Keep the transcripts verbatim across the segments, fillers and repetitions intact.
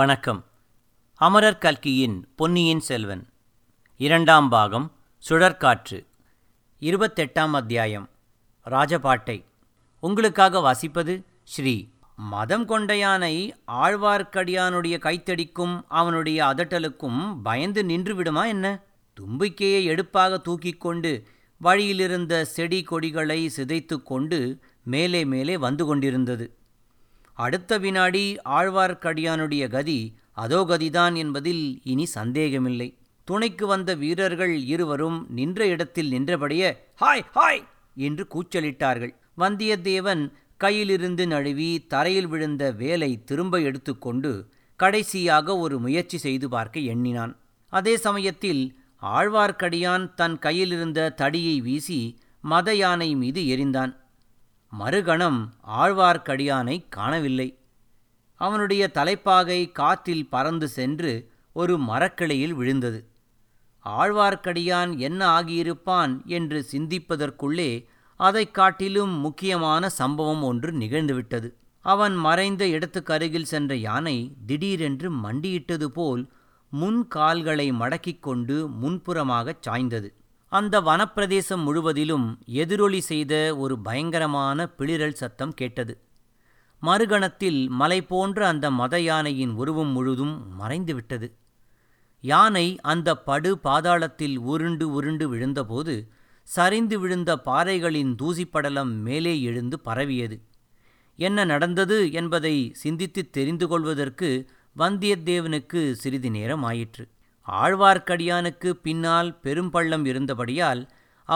வணக்கம். அமரர் கல்கியின் பொன்னியின் செல்வன் இரண்டாம் பாகம் சுழற்காற்று, இருபத்தெட்டாம் அத்தியாயம் ராஜபாட்டை. உங்களுக்காக வாசிப்பது ஸ்ரீ. மதம் கொண்ட யானை ஆழ்வார்க்கடியானுடைய கைத்தடிக்கும் அவனுடைய அதட்டலுக்கும் பயந்து நின்று விடுமா என்ன? தும்பிக்கையை எடுப்பாக தூக்கி கொண்டு வழியிலிருந்த செடி கொடிகளை சிதைத்து கொண்டு மேலே மேலே வந்து கொண்டிருந்தது. அடுத்த வினாடி ஆழ்வார்க்கடியானுடைய கதி அதோ கதிதான் என்பதில் இனி சந்தேகமில்லை. துணைக்கு வந்த வீரர்கள் இருவரும் நின்ற இடத்தில் நின்றபடியே ஹாய் ஹாய் என்று கூச்சலிட்டார்கள். வந்தியத்தேவன் கையிலிருந்து நழுவி தரையில் விழுந்த வேலை திரும்ப எடுத்துக்கொண்டு கடைசியாக ஒரு முயற்சி செய்து பார்க்க எண்ணினான். அதே சமயத்தில் ஆழ்வார்க்கடியான் தன் கையிலிருந்த தடியை வீசி மத யானை மீது எறிந்தான். மறுகணம் ஆழ்வார்க்கடியானை காணவில்லை. அவனுடைய தலைப்பாகை காற்றில் பறந்து சென்று ஒரு மரக்கிளையில் விழுந்தது. ஆழ்வார்க்கடியான் என்ன ஆகியிருப்பான் என்று சிந்திப்பதற்குள்ளே அதை காட்டிலும் முக்கியமான சம்பவம் ஒன்று நிகழ்ந்துவிட்டது. அவன் மறைந்த இடத்துக்கருகில் சென்ற யானை திடீரென்று மண்டியிட்டது போல் முன் கால்களை மடக்கிக் கொண்டு முன்புறமாகச் சாய்ந்தது. அந்த வனப்பிரதேசம் முழுவதிலும் எதிரொலி செய்த ஒரு பயங்கரமான பிளிரல் சத்தம் கேட்டது. மறுகணத்தில் மலை போன்ற அந்த மத யானையின் உருவம் முழுதும் மறைந்துவிட்டது. யானை அந்த படு பாதாளத்தில் உருண்டு உருண்டு விழுந்தபோது சரிந்து விழுந்த பாறைகளின் தூசிப்படலம் மேலே எழுந்து பரவியது. என்ன நடந்தது என்பதை சிந்தித்து தெரிந்து கொள்வதற்கு வந்தியத்தேவனுக்கு சிறிது நேரம் ஆயிற்று. ஆழ்வார்க்கடியானுக்கு பின்னால் பெரும்பள்ளம் இருந்தபடியால்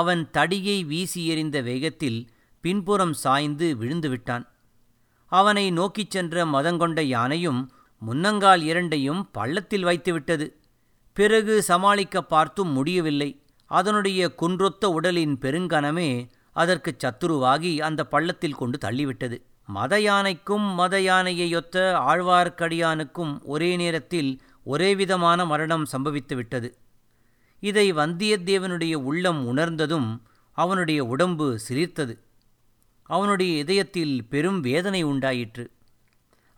அவன் தடியை வீசி எறிந்த வேகத்தில் பின்புறம் சாய்ந்து விழுந்துவிட்டான். அவனை நோக்கிச் சென்ற மதங்கொண்ட யானையும் முன்னங்கால் இரண்டையும் பள்ளத்தில் வைத்துவிட்டது. பிறகு சமாளிக்க பார்த்தும் முடியவில்லை. அதனுடைய குன்றொத்த உடலின் பெருங்கனமே அதற்கு சத்துருவாகி அந்த பள்ளத்தில் கொண்டு தள்ளிவிட்டது. மத யானைக்கும் மத யானையையொத்த ஆழ்வார்க்கடியானுக்கும் ஒரே நேரத்தில் ஒரே விதமான மரணம் சம்பவித்துவிட்டது. இதை வந்தியத்தேவனுடைய உள்ளம் உணர்ந்ததும் அவனுடைய உடம்பு சிலிர்த்தது. அவனுடைய இதயத்தில் பெரும் வேதனை உண்டாயிற்று.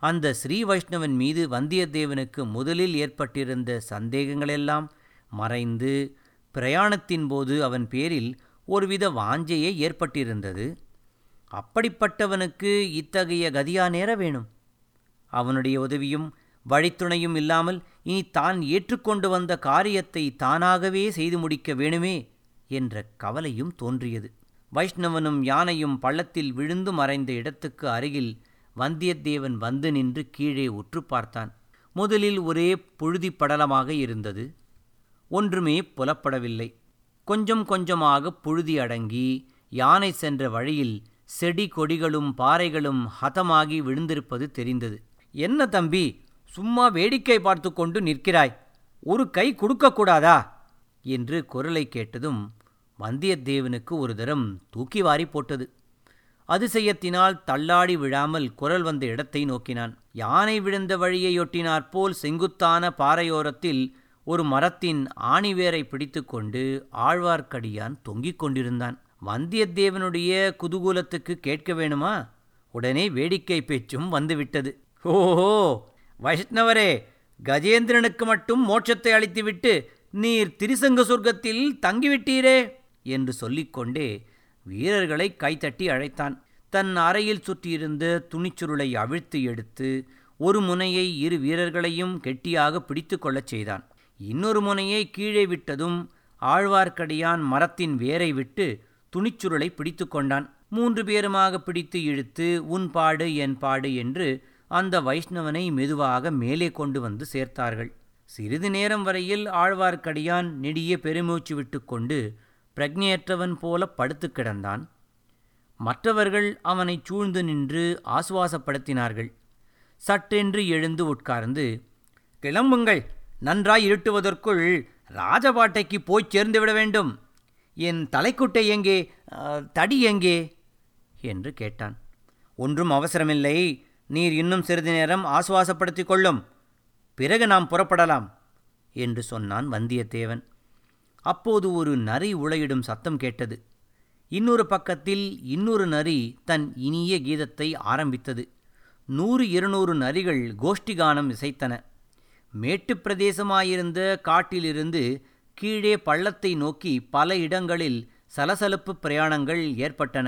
அந்த ஸ்ரீ வைஷ்ணவன் மீது வந்தியத்தேவனுக்கு முதலில் ஏற்பட்டிருந்த சந்தேகங்களெல்லாம் மறைந்து பிரயாணத்தின் போது அவன் பேரில் ஒருவித வாஞ்சையே ஏற்பட்டிருந்தது. அப்படிப்பட்டவனுக்கு இத்தகைய கதியா நேர வேணும்? அவனுடைய உதவியும் வழித்துணையும் இல்லாமல் இனி தான் ஏற்றுக்கொண்டு வந்த காரியத்தை தானாகவே செய்து முடிக்க வேணுமே என்ற கவலையும் தோன்றியது. வைஷ்ணவனும் யானையும் பள்ளத்தில் விழுந்து மறைந்த இடத்துக்கு அருகில் வந்தியத்தேவன் வந்து நின்று கீழே உற்று பார்த்தான். முதலில் ஒரே புழுதி படலமாக இருந்தது. ஒன்றுமே புலப்படவில்லை. கொஞ்சம் கொஞ்சமாக புழுதி அடங்கி யானை சென்ற வழியில் செடி கொடிகளும் பாறைகளும் ஹதமாகி விழுந்திருப்பது தெரிந்தது. என்ன தம்பி, சும்மா வேடிக்கை பார்த்து கொண்டு நிற்கிறாய்? ஒரு கை கொடுக்கக்கூடாதா என்று குரலை கேட்டதும் வந்தியத்தேவனுக்கு ஒரு தரம் தூக்கி வாரி போட்டது. அதிசயத்தினால் தள்ளாடி விழாமல் குரல் வந்த இடத்தை நோக்கினான். யானை விழுந்த வழியையொட்டினாற்போல் செங்குத்தான பாறையோரத்தில் ஒரு மரத்தின் ஆணிவேரை பிடித்து கொண்டு ஆழ்வார்க்கடியான் தொங்கிக் கொண்டிருந்தான். வந்தியத்தேவனுடைய குதூகூலத்துக்கு கேட்க வேணுமா? உடனே வேடிக்கை பேச்சும் வந்துவிட்டது. ஓஹோ வைஷ்ணவரே, கஜேந்திரனுக்கு மட்டும் மோட்சத்தை அளித்துவிட்டு நீர் திரிசங்க சொர்க்கத்தில் தங்கிவிட்டீரே என்று சொல்லிக்கொண்டே வீரர்களை கைத்தட்டி அழைத்தான். தன் அறையில் சுற்றியிருந்த துணிச்சுருளை அவிழ்த்து எடுத்து ஒரு முனையை இரு வீரர்களையும் கெட்டியாக பிடித்து கொள்ளச் செய்தான். இன்னொரு முனையை கீழே விட்டதும் ஆழ்வார்க்கடியான் மரத்தின் வேரை விட்டு துணிச்சுருளை பிடித்து கொண்டான். மூன்று பேருமாக பிடித்து இழுத்து உன் பாடு என் பாடு என்று அந்த வைஷ்ணவனை மெதுவாக மேலே கொண்டு வந்து சேர்த்தார்கள். சிறிது நேரம் வரையில் ஆழ்வார்க்கடியான் நெடிய பெருமூச்சு விட்டு கொண்டு பிரக்ஞையற்றவன் போல படுத்து கிடந்தான். மற்றவர்கள் அவனை சூழ்ந்து நின்று ஆசுவாசப்படுத்தினார்கள். சட்டென்று எழுந்து உட்கார்ந்து, கிளம்புங்கள், நன்றாய் இருட்டுவதற்குள் ராஜபாட்டைக்கு போய் சேர்ந்துவிட வேண்டும். என் தலைக்குட்டை எங்கே, தடி எங்கே என்று கேட்டான். ஒன்றும் அவசரமில்லை, நீர் இன்னும் சிறிது நேரம் ஆசுவாசப்படுத்திக் கொள்ளும், பிறகு நாம் புறப்படலாம் என்று சொன்னான் வந்தியத்தேவன். அப்போது ஒரு நரி உளையிடும் சத்தம் கேட்டது. இன்னொரு பக்கத்தில் இன்னொரு நரி தன் இனிய கீதத்தை ஆரம்பித்தது. நூறு இருநூறு நரிகள் கோஷ்டி கானம் இசைத்தன. மேட்டு பிரதேசமாயிருந்த காட்டிலிருந்து கீழே பள்ளத்தை நோக்கி பல இடங்களில் சலசலப்பு பிரயாணங்கள் ஏற்பட்டன.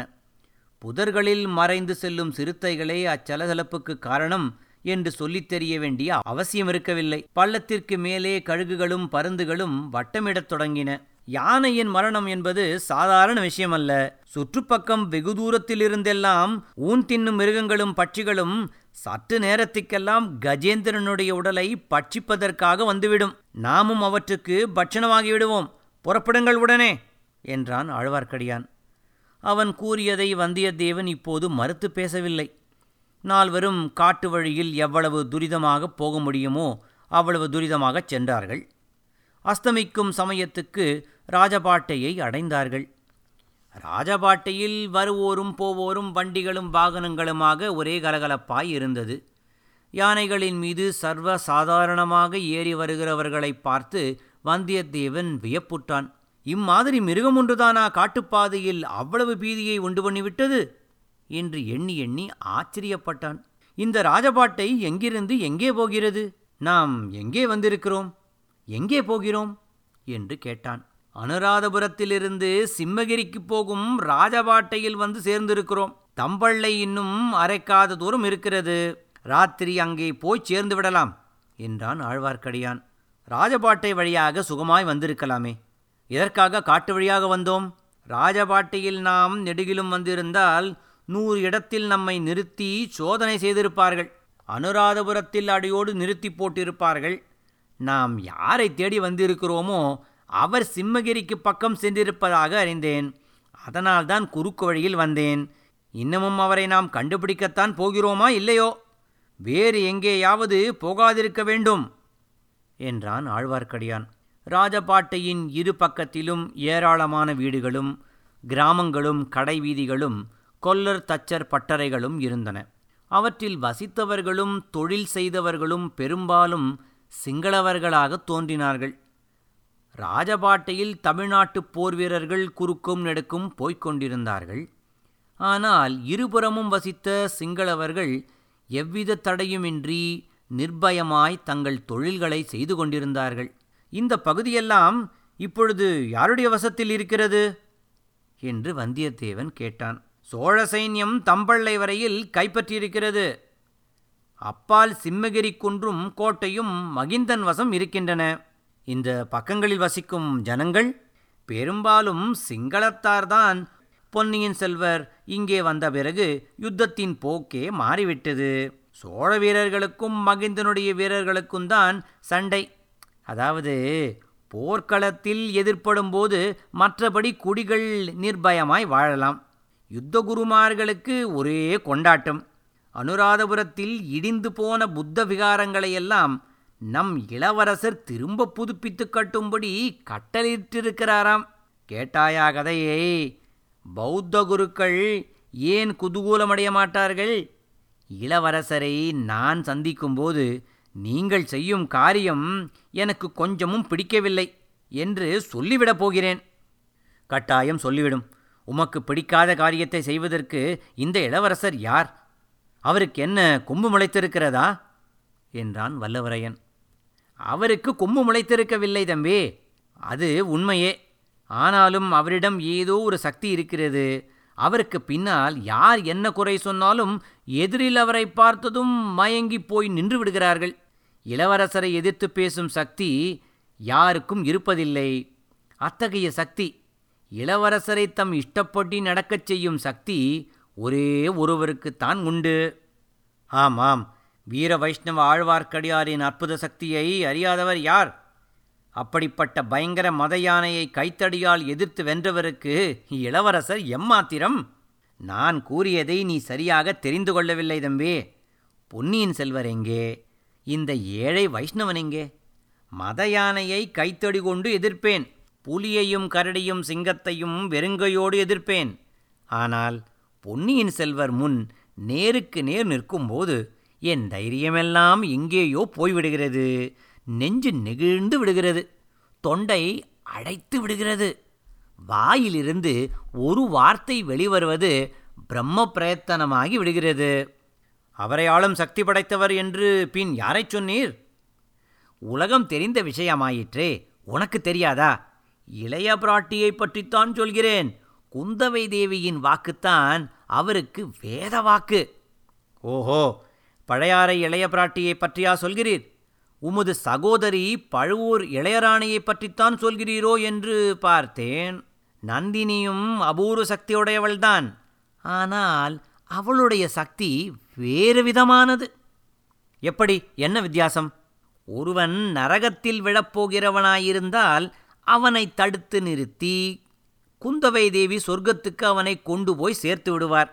புதர்களில் மறைந்து செல்லும் சிறுத்தைகளே அச்சலசலப்புக்கு காரணம் என்று சொல்லித் தெரிய வேண்டிய அவசியம் இருக்கவில்லை. பள்ளத்திற்கு மேலே கழுகுகளும் பருந்துகளும் வட்டமிடத் தொடங்கின. யானையின் மரணம் என்பது சாதாரண விஷயமல்ல. சுற்றுப்பக்கம் வெகு தூரத்திலிருந்தெல்லாம் ஊன் தின்னும் மிருகங்களும் பட்சிகளும் சற்று நேரத்துக்கெல்லாம் கஜேந்திரனுடைய உடலை பட்சிப்பதற்காக வந்துவிடும். நாமும் அவற்றுக்கு பட்சணமாகிவிடுவோம். புறப்படுங்கள் உடனே என்றான் ஆழ்வார்க்கடியான். அவன் கூறியதை வந்தியத்தேவன் இப்போது மறுத்து பேசவில்லை. நால்வரும் காட்டு வழியில் எவ்வளவு துரிதமாக போக முடியுமோ அவ்வளவு துரிதமாகச் சென்றார்கள். அஸ்தமிக்கும் சமயத்துக்கு ராஜபாட்டையை அடைந்தார்கள். ராஜபாட்டையில் வருவோரும் போவோரும் வண்டிகளும் வாகனங்களுமாக ஒரே கலகலப்பாய் இருந்தது. யானைகளின் மீது சர்வ சாதாரணமாக ஏறி வருகிறவர்களை பார்த்து வந்தியத்தேவன் வியப்புட்டான். இம்மாதிரி மிருகம் ஒன்றுதானா காட்டுப்பாதையில் அவ்வளவு பீதியை உண்டு பண்ணிவிட்டது என்று எண்ணி எண்ணி ஆச்சரியப்பட்டான். இந்த ராஜபாட்டை எங்கிருந்து எங்கே போகிறது? நாம் எங்கே வந்திருக்கிறோம்? எங்கே போகிறோம் என்று கேட்டான். அனுராதபுரத்திலிருந்து சிம்மகிரிக்கு போகும் ராஜபாட்டையில் வந்து சேர்ந்திருக்கிறோம். தம்பள்ளை இன்னும் அரைக்காத தூரம் இருக்கிறது. ராத்திரி அங்கே போய் சேர்ந்து விடலாம் என்றான் ஆழ்வார்க்கடியான். ராஜபாட்டை வழியாக சுகமாய் வந்திருக்கலாமே. இதற்காக காட்டு வழியாக வந்தோம். ராஜபாட்டையில் நாம் நெடுகிலும் வந்திருந்தால் நூறு இடத்தில் நம்மை நிறுத்தி சோதனை செய்திருப்பார்கள். அனுராதபுரத்தில் அடியோடு நிறுத்தி போட்டிருப்பார்கள். நாம் யாரை தேடி வந்திருக்கிறோமோ அவர் சிம்மகிரிக்கு பக்கம் சென்றிருப்பதாக அறிந்தேன். அதனால்தான் குறுக்கு வழியில் வந்தேன். இன்னமும் அவரை நாம் கண்டுபிடிக்கத்தான் போகிறோமா இல்லையோ? வேறு எங்கேயாவது போகாதிருக்க வேண்டும் என்றான் ஆழ்வார்க்கடியான். ராஜபாட்டையின் இரு பக்கத்திலும் ஏராளமான வீடுகளும் கிராமங்களும் கடைவீதிகளும் கொல்லர் தச்சர் பட்டறைகளும் இருந்தன. அவற்றில் வசித்தவர்களும் தொழில் செய்தவர்களும் பெரும்பாலும் சிங்களவர்களாக தோன்றினார்கள். ராஜபாட்டையில் தமிழ்நாட்டு போர் வீரர்கள் குறுக்கும் நெடுக்கும் போய்கொண்டிருந்தார்கள். ஆனால் இருபுறமும் வசித்த சிங்களவர்கள் எவ்வித தடையுமின்றி நிர்பயமாய் தங்கள் தொழில்களை செய்து கொண்டிருந்தார்கள். இந்த பகுதியெல்லாம் இப்பொழுது யாருடைய வசத்தில் இருக்கிறது என்று வந்தியத்தேவன் கேட்டான். சோழ சைன்யம் தம்பள்ளை வரையில் கைப்பற்றியிருக்கிறது. அப்பால் சிம்மகிரி குன்றும் கோட்டையும் மகிந்தன் வசம் இருக்கின்றன. இந்த பக்கங்களில் வசிக்கும் ஜனங்கள் பெரும்பாலும் சிங்களத்தார்தான். பொன்னியின் செல்வர் இங்கே வந்த பிறகு யுத்தத்தின் போக்கே மாறிவிட்டது. சோழ வீரர்களுக்கும் மகிந்தனுடைய வீரர்களுக்கும் தான் சண்டை. அதாவது போர்க்களத்தில் எதிர்ப்படும் போது மற்றபடி குடிகள் நிர்பயமாய் வாழலாம். யுத்தகுருமார்களுக்கு ஒரே கொண்டாட்டம். அனுராதபுரத்தில் இடிந்து போன புத்த விகாரங்களையெல்லாம் நம் இளவரசர் திரும்ப புதுப்பித்து கட்டும்படி கட்டளையிட்டிருக்கிறாராம். கேட்டாயா கதையை? பௌத்த குருக்கள் ஏன் குதூகூலமடைய மாட்டார்கள்? இளவரசரை நான் சந்திக்கும்போது நீங்கள் செய்யும் காரியம் எனக்கு கொஞ்சமும் பிடிக்கவில்லை என்று சொல்லிவிடப் போகிறேன். கட்டாயம் சொல்லிவிடும். உமக்கு பிடிக்காத காரியத்தை செய்வதற்கு இந்த இளவரசர் யார்? அவருக்கு என்ன கொம்பு முளைத்திருக்கிறதா என்றான் வல்லவரையன். அவருக்கு கொம்பு முளைத்திருக்கவில்லை தம்பி, அது உண்மையே. ஆனாலும் அவரிடம் ஏதோ ஒரு சக்தி இருக்கிறது. அவருக்கு பின்னால் யார் என்ன குறை சொன்னாலும் எதிரில் அவரை பார்த்ததும் மயங்கி போய் நின்று விடுகிறார்கள். இளவரசரை எதிர்த்து பேசும் சக்தி யாருக்கும் இருப்பதில்லை. அத்தகைய சக்தி, இளவரசரை தம் இஷ்டப்படி நடக்கச் செய்யும் சக்தி ஒரே ஒருவருக்குத்தான் உண்டு. ஆமாம், வீர வைஷ்ணவ ஆழ்வார்க்கடியாரின் அற்புத சக்தியை அறியாதவர் யார்? அப்படிப்பட்ட பயங்கர மத யானையை கைத்தடியால் எதிர்த்து வென்றவருக்கு இளவரசர் எம்மாத்திரம்? நான் கூறியதை நீ சரியாக தெரிந்து கொள்ளவில்லை தம்பி. பொன்னியின் செல்வர் எங்கே? இந்த ஏழை வைஷ்ணவன் எங்கே? மத யானையை கைத்தடி கொண்டு எதிர்ப்பேன். புலியையும் கரடியும் சிங்கத்தையும் வெறுங்கையோடு எதிர்ப்பேன். ஆனால் பொன்னியின் செல்வர் முன் நேருக்கு நேர் நிற்கும்போது என் தைரியமெல்லாம் எங்கேயோ போய்விடுகிறது. நெஞ்சு நெகிழ்ந்து விடுகிறது. தொண்டை அடைத்து விடுகிறது. வாயிலிருந்து ஒரு வார்த்தை வெளிவருவது பிரம்ம பிரயத்தனமாகி விடுகிறது. அவரை ஆளும் சக்தி படைத்தவர் என்று பின் யாரை சொன்னீர்? உலகம் தெரிந்த விஷயமாயிற்றே, உனக்கு தெரியாதா? இளைய பிராட்டியை பற்றித்தான் சொல்கிறேன். குந்தவை தேவியின் வாக்குத்தான் அவருக்கு வேத வாக்கு. ஓஹோ, பழையாறை இளைய பிராட்டியை பற்றியா சொல்கிறீர்? உமது சகோதரி பழுவூர் இளையராணியை பற்றித்தான் சொல்கிறீரோ என்று பார்த்தேன். நந்தினியும் அபூர்வ சக்தியுடையவள்தான். ஆனால் அவளுடைய சக்தி வேறு விதமானது. எப்படி, என்ன வித்தியாசம்? ஒருவன் நரகத்தில் விழப்போகிறவனாயிருந்தால் அவனை தடுத்து நிறுத்தி குந்தவை தேவி சொர்க்கத்துக்கு அவனை கொண்டு போய் சேர்த்து விடுவார்.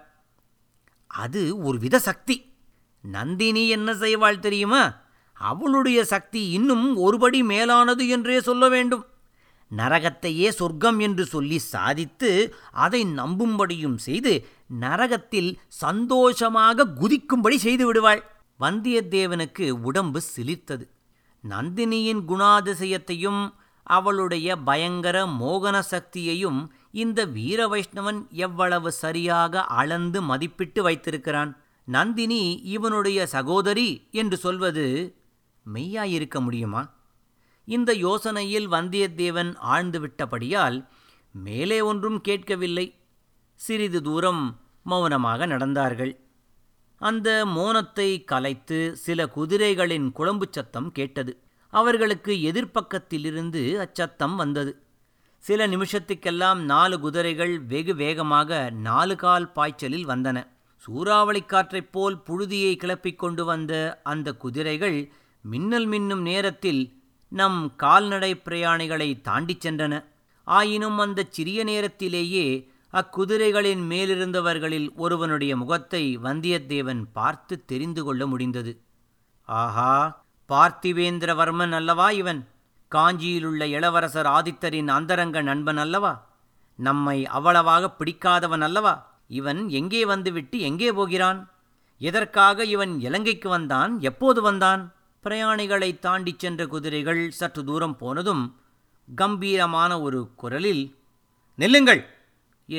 அது ஒரு வித சக்தி. நந்தினி என்ன செய்வாள் தெரியுமா? அவளுடைய சக்தி இன்னும் ஒருபடி மேலானது என்றே சொல்ல வேண்டும். நரகத்தையே சொர்க்கம் என்று சொல்லி சாதித்து அதை நம்பும்படியும் செய்து நரகத்தில் சந்தோஷமாக குதிக்கும்படி செய்து விடுவாள். வந்தியத்தேவனுக்கு உடம்பு சிலிர்த்தது. நந்தினியின் குணாதிசயத்தையும் அவளுடைய பயங்கர மோகன சக்தியையும் இந்த வீர வைஷ்ணவன் எவ்வளவு சரியாக அளந்து மதிப்பிட்டு வைத்திருக்கிறான். நந்தினி இவனுடைய சகோதரி என்று சொல்வது மெய்யாயிருக்க முடியுமா? இந்த யோசனையில் வந்தியத்தேவன் ஆழ்ந்துவிட்டபடியால் மேலே ஒன்றும் கேட்கவில்லை. சிறிது தூரம் மௌனமாக நடந்தார்கள். அந்த மௌனத்தை கலைத்து சில குதிரைகளின் குளம்பு சத்தம் கேட்டது. அவர்களுக்கு எதிர்ப்பக்கத்திலிருந்து அச்சத்தம் வந்தது. சில நிமிஷத்துக்கெல்லாம் நாலு குதிரைகள் வெகு வேகமாக நாலு கால் பாய்ச்சலில் வந்தன. சூறாவளிக் காற்றைப் போல் புழுதியை கிளப்பிக் கொண்டு வந்த அந்த குதிரைகள் மின்னல் மின்னும் நேரத்தில் நம் கால்நடை பிரயாணிகளை தாண்டி சென்றன. ஆயினும் அந்த சிறிய நேரத்திலேயே அக்குதிரைகளின் மேலிருந்தவர்களில் ஒருவனுடைய முகத்தை வந்தியத்தேவன் பார்த்து தெரிந்து கொள்ள முடிந்தது. ஆஹா, பார்த்திவேந்திரவர்மன் அல்லவா இவன்? காஞ்சியிலுள்ள இளவரசர் ஆதித்தரின் அந்தரங்க நண்பன் அல்லவா? நம்மை அவ்வளவாக பிடிக்காதவன் அல்லவா? இவன் எங்கே வந்துவிட்டு எங்கே போகிறான்? எதற்காக இவன் இலங்கைக்கு வந்தான்? எப்போது வந்தான்? பிரயாணிகளை தாண்டி சென்ற குதிரைகள் சற்று தூரம் போனதும் கம்பீரமான ஒரு குரலில் நில்லுங்கள்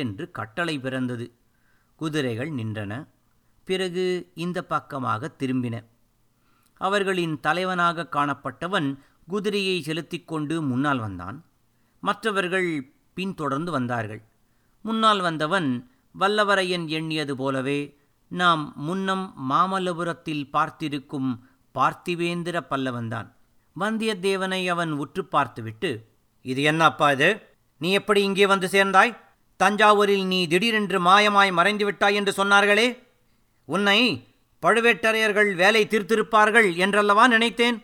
என்று கட்டளை பிறந்தது. குதிரைகள் நின்றன. பிறகு இந்த பக்கமாக திரும்பின. அவர்களின் தலைவனாக காணப்பட்டவன் குதிரையை செலுத்தி கொண்டு முன்னால் வந்தான். மற்றவர்கள் பின்தொடர்ந்து வந்தார்கள். முன்னால் வந்தவன் வல்லவரையன் எண்ணியது போலவே நாம் முன்னம் மாமல்லபுரத்தில் பார்த்திருக்கும் பார்த்திவேந்திர பல்லவன்தான். வந்தியத்தேவனை அவன் உற்று பார்த்துவிட்டு, இது என்ன அப்பா இது? நீ எப்படி இங்கே வந்து சேர்ந்தாய்? தஞ்சாவூரில் நீ திடீரென்று மாயமாய் மறைந்து விட்டாய் என்று சொன்னார்களே. உன்னை பழுவேட்டரையர்கள் வேலை தீர்த்திருப்பார்கள் என்றல்லவா நினைத்தேன்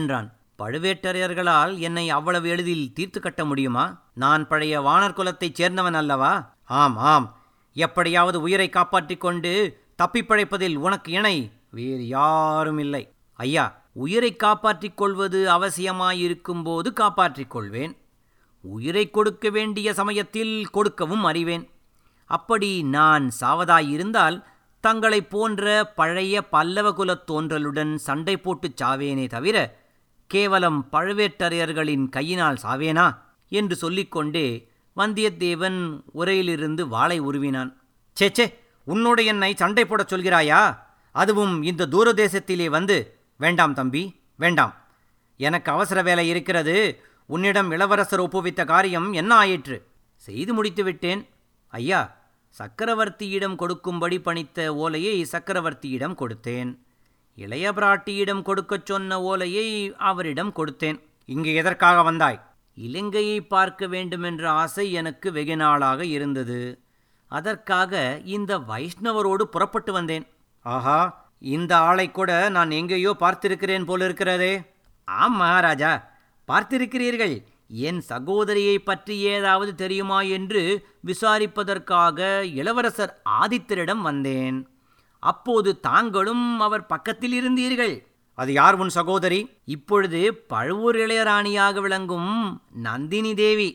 என்றான். பழுவேட்டரையர்களால் என்னை அவ்வளவு எளிதில் தீர்த்து கட்ட முடியுமா? நான் பழைய வானர்குலத்தைச் சேர்ந்தவன் அல்லவா? ஆம் ஆம், எப்படியாவது உயிரை காப்பாற்றிக் கொண்டு தப்பிப்பிழைப்பதில் உனக்கு இணை வேறு யாரும் இல்லை. ஐயா, உயிரை காப்பாற்றிக் கொள்வது அவசியமாயிருக்கும் போது காப்பாற்றிக் கொள்வேன். உயிரை கொடுக்க வேண்டிய சமயத்தில் கொடுக்கவும் அறிவேன். அப்படி நான் சாவதாயிருந்தால் தங்களைப் போன்ற பழைய பல்லவ குலத் தோன்றலுடன் சண்டை போட்டு சாவேனே தவிர கேவலம் பழுவேட்டரையர்களின் கையினால் சாவேனா என்று சொல்லிக்கொண்டே வந்தியத்தேவன் உரையிலிருந்து வாளை உருவினான். சேச்சே, உன்னோடு என்னை சண்டை போடச் சொல்கிறாயா? அதுவும் இந்த தூரதேசத்திலே வந்து? வேண்டாம் தம்பி, வேண்டாம். எனக்கு அவசர வேலை இருக்கிறது. உன்னிடம் இளவரசர் ஒப்புவித்த காரியம் என்ன ஆயிற்று? செய்து முடித்து விட்டேன் ஐயா. சக்கரவர்த்தியிடம் கொடுக்கும்படி பணித்த ஓலையை சக்கரவர்த்தியிடம் கொடுத்தேன். இளைய பிராட்டியிடம் கொடுக்கச் சொன்ன ஓலையை அவரிடம் கொடுத்தேன். இங்கே எதற்காக வந்தாய்? இலங்கையை பார்க்க வேண்டுமென்ற ஆசை எனக்கு வெகு நாளாக இருந்தது. அதற்காக இந்த வைஷ்ணவரோடு புறப்பட்டு வந்தேன். ஆஹா, இந்த ஆளை கூட நான் எங்கேயோ பார்த்திருக்கிறேன் போலிருக்கிறதே. ஆம் மகாராஜா, பார்த்திருக்கிறீர்கள். என் சகோதரியை பற்றி ஏதாவது தெரியுமா என்று விசாரிப்பதற்காக இளவரசர் ஆதித்தரிடம் வந்தேன். அப்போது தாங்களும் அவர் பக்கத்தில் இருந்தீர்கள். அது யார் உன் சகோதரி? இப்பொழுது பழுவூர் இளையராணியாக விளங்கும் நந்தினி தேவி.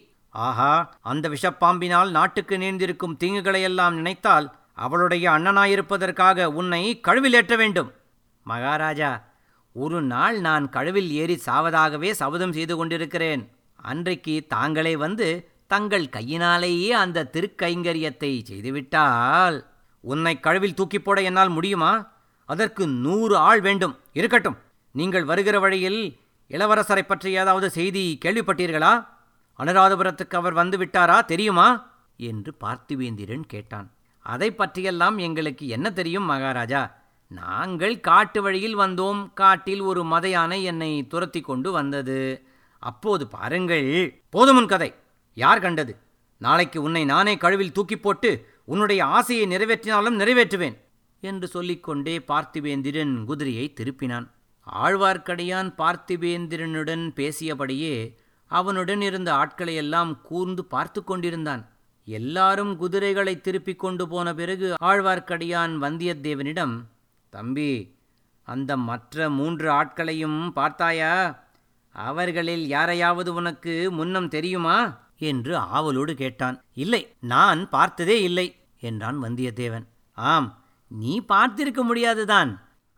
ஆஹா, அந்த விஷப்பாம்பினால் நாட்டுக்கு நேர்ந்திருக்கும் தீங்குகளையெல்லாம் நினைத்தால் அவளுடைய அண்ணனாயிருப்பதற்காக உன்னை கழுவில் ஏற்ற வேண்டும். மகாராஜா, ஒரு நாள் நான் கழுவில் ஏறி சாவதாகவே சபதம் செய்து கொண்டிருக்கிறேன். அன்றைக்கு தாங்களே வந்து தங்கள் கையினாலேயே அந்த திருக்கைங்கரியத்தை செய்துவிட்டால் உன்னை கழுவில் தூக்கி போட என்னால் முடியுமா? அதற்கு நூறு ஆள் வேண்டும். இருக்கட்டும், நீங்கள் வருகிற வழியில் இளவரசரை பற்றி ஏதாவது செய்தி கேள்விப்பட்டீர்களா? அனுராதபுரத்துக்கு அவர் வந்து விட்டாரா தெரியுமா என்று பார்த்திவேந்திரன் கேட்டான். அதை பற்றியெல்லாம் எங்களுக்கு என்ன தெரியும் மகாராஜா? நாங்கள் காட்டு வழியில் வந்தோம். காட்டில் ஒரு மத யானை என்னை துரத்தி கொண்டு வந்தது. அப்போது பாருங்கள். போதுமுன் கதை. யார் கண்டது? நாளைக்கு உன்னை நானே கழுவில் தூக்கி போட்டு உன்னுடைய ஆசையை நிறைவேற்றினாலும் நிறைவேற்றுவேன் என்று சொல்லிக்கொண்டே பார்த்திவேந்திரன் குதிரையை திருப்பினான். ஆழ்வார்க்கடியான் பார்த்திவேந்திரனுடன் பேசியபடியே அவனுடன் இருந்த ஆட்களையெல்லாம் கூர்ந்து பார்த்து கொண்டிருந்தான். எல்லாரும் குதிரைகளை திருப்பிக் கொண்டு போன பிறகு ஆழ்வார்க்கடியான் வந்தியத்தேவனிடம், தம்பி, அந்த மற்ற மூன்று ஆட்களையும் பார்த்தாயா? அவர்களில் யாரையாவது உனக்கு முன்னம் தெரியுமா என்று ஆவலோடு கேட்டான். இல்லை, நான் பார்த்ததே இல்லை என்றான் வந்தியத்தேவன். ஆம், நீ பார்த்திருக்க முடியாதுதான்.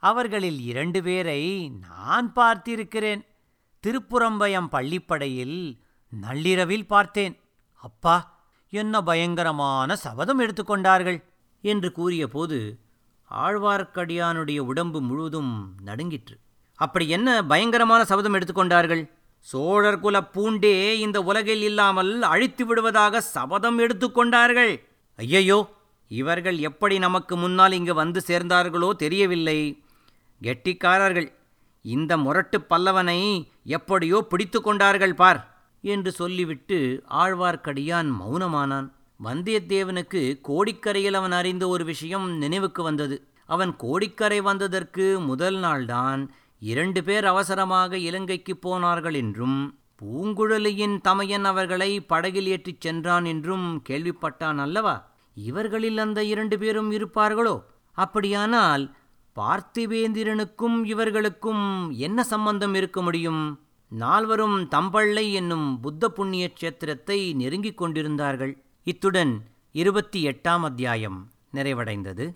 அவர்களில் இரண்டு பேரை நான் பார்த்திருக்கிறேன். திருப்புறம்பயம் பள்ளிப்படையில் நள்ளிரவில் பார்த்தேன். அப்பா, என்ன பயங்கரமான சபதம் எடுத்துக்கொண்டார்கள் என்று கூறிய போது ஆழ்வார்க்கடியானுடைய உடம்பு முழுவதும் நடுங்கிற்று. அப்படி என்ன பயங்கரமான சபதம் எடுத்துக்கொண்டார்கள்? சோழர் குல பூண்டே இந்த உலகில் இல்லாமல் அழித்து விடுவதாக சபதம் எடுத்துக்கொண்டார்கள். ஐயையோ, இவர்கள் எப்படி நமக்கு முன்னால் இங்கு வந்து சேர்ந்தார்களோ தெரியவில்லை. கெட்டிக்காரர்கள், இந்த முரட்டு பல்லவனை எப்படியோ பிடித்து கொண்டார்கள் பார் என்று சொல்லிவிட்டு ஆழ்வார்க்கடியான் மௌனமானான். வந்தியத்தேவனுக்கு கோடிக்கரையில் அவன் அறிந்த ஒரு விஷயம் நினைவுக்கு வந்தது. அவன் கோடிக்கரை வந்ததற்கு முதல் நாள்தான் இரண்டு பேர் அவசரமாக இலங்கைக்கு போனார்கள் என்றும் பூங்குழலியின் தமையன் அவர்களை படகில் ஏற்றிச் சென்றான் என்றும் கேள்விப்பட்டான் அல்லவா? இவர்களில் அந்த இரண்டு பேரும் இருப்பார்களோ? அப்படியானால் பார்த்திவேந்திரனுக்கும் இவர்களுக்கும் என்ன சம்பந்தம் இருக்க முடியும்? நால்வரும் தம்பள்ளை என்னும் புத்த புண்ணிய கஷேத்திரத்தை நெருங்கிக் கொண்டிருந்தார்கள். இத்துடன் இருபத்தி எட்டாம் அத்தியாயம் நிறைவடைந்தது.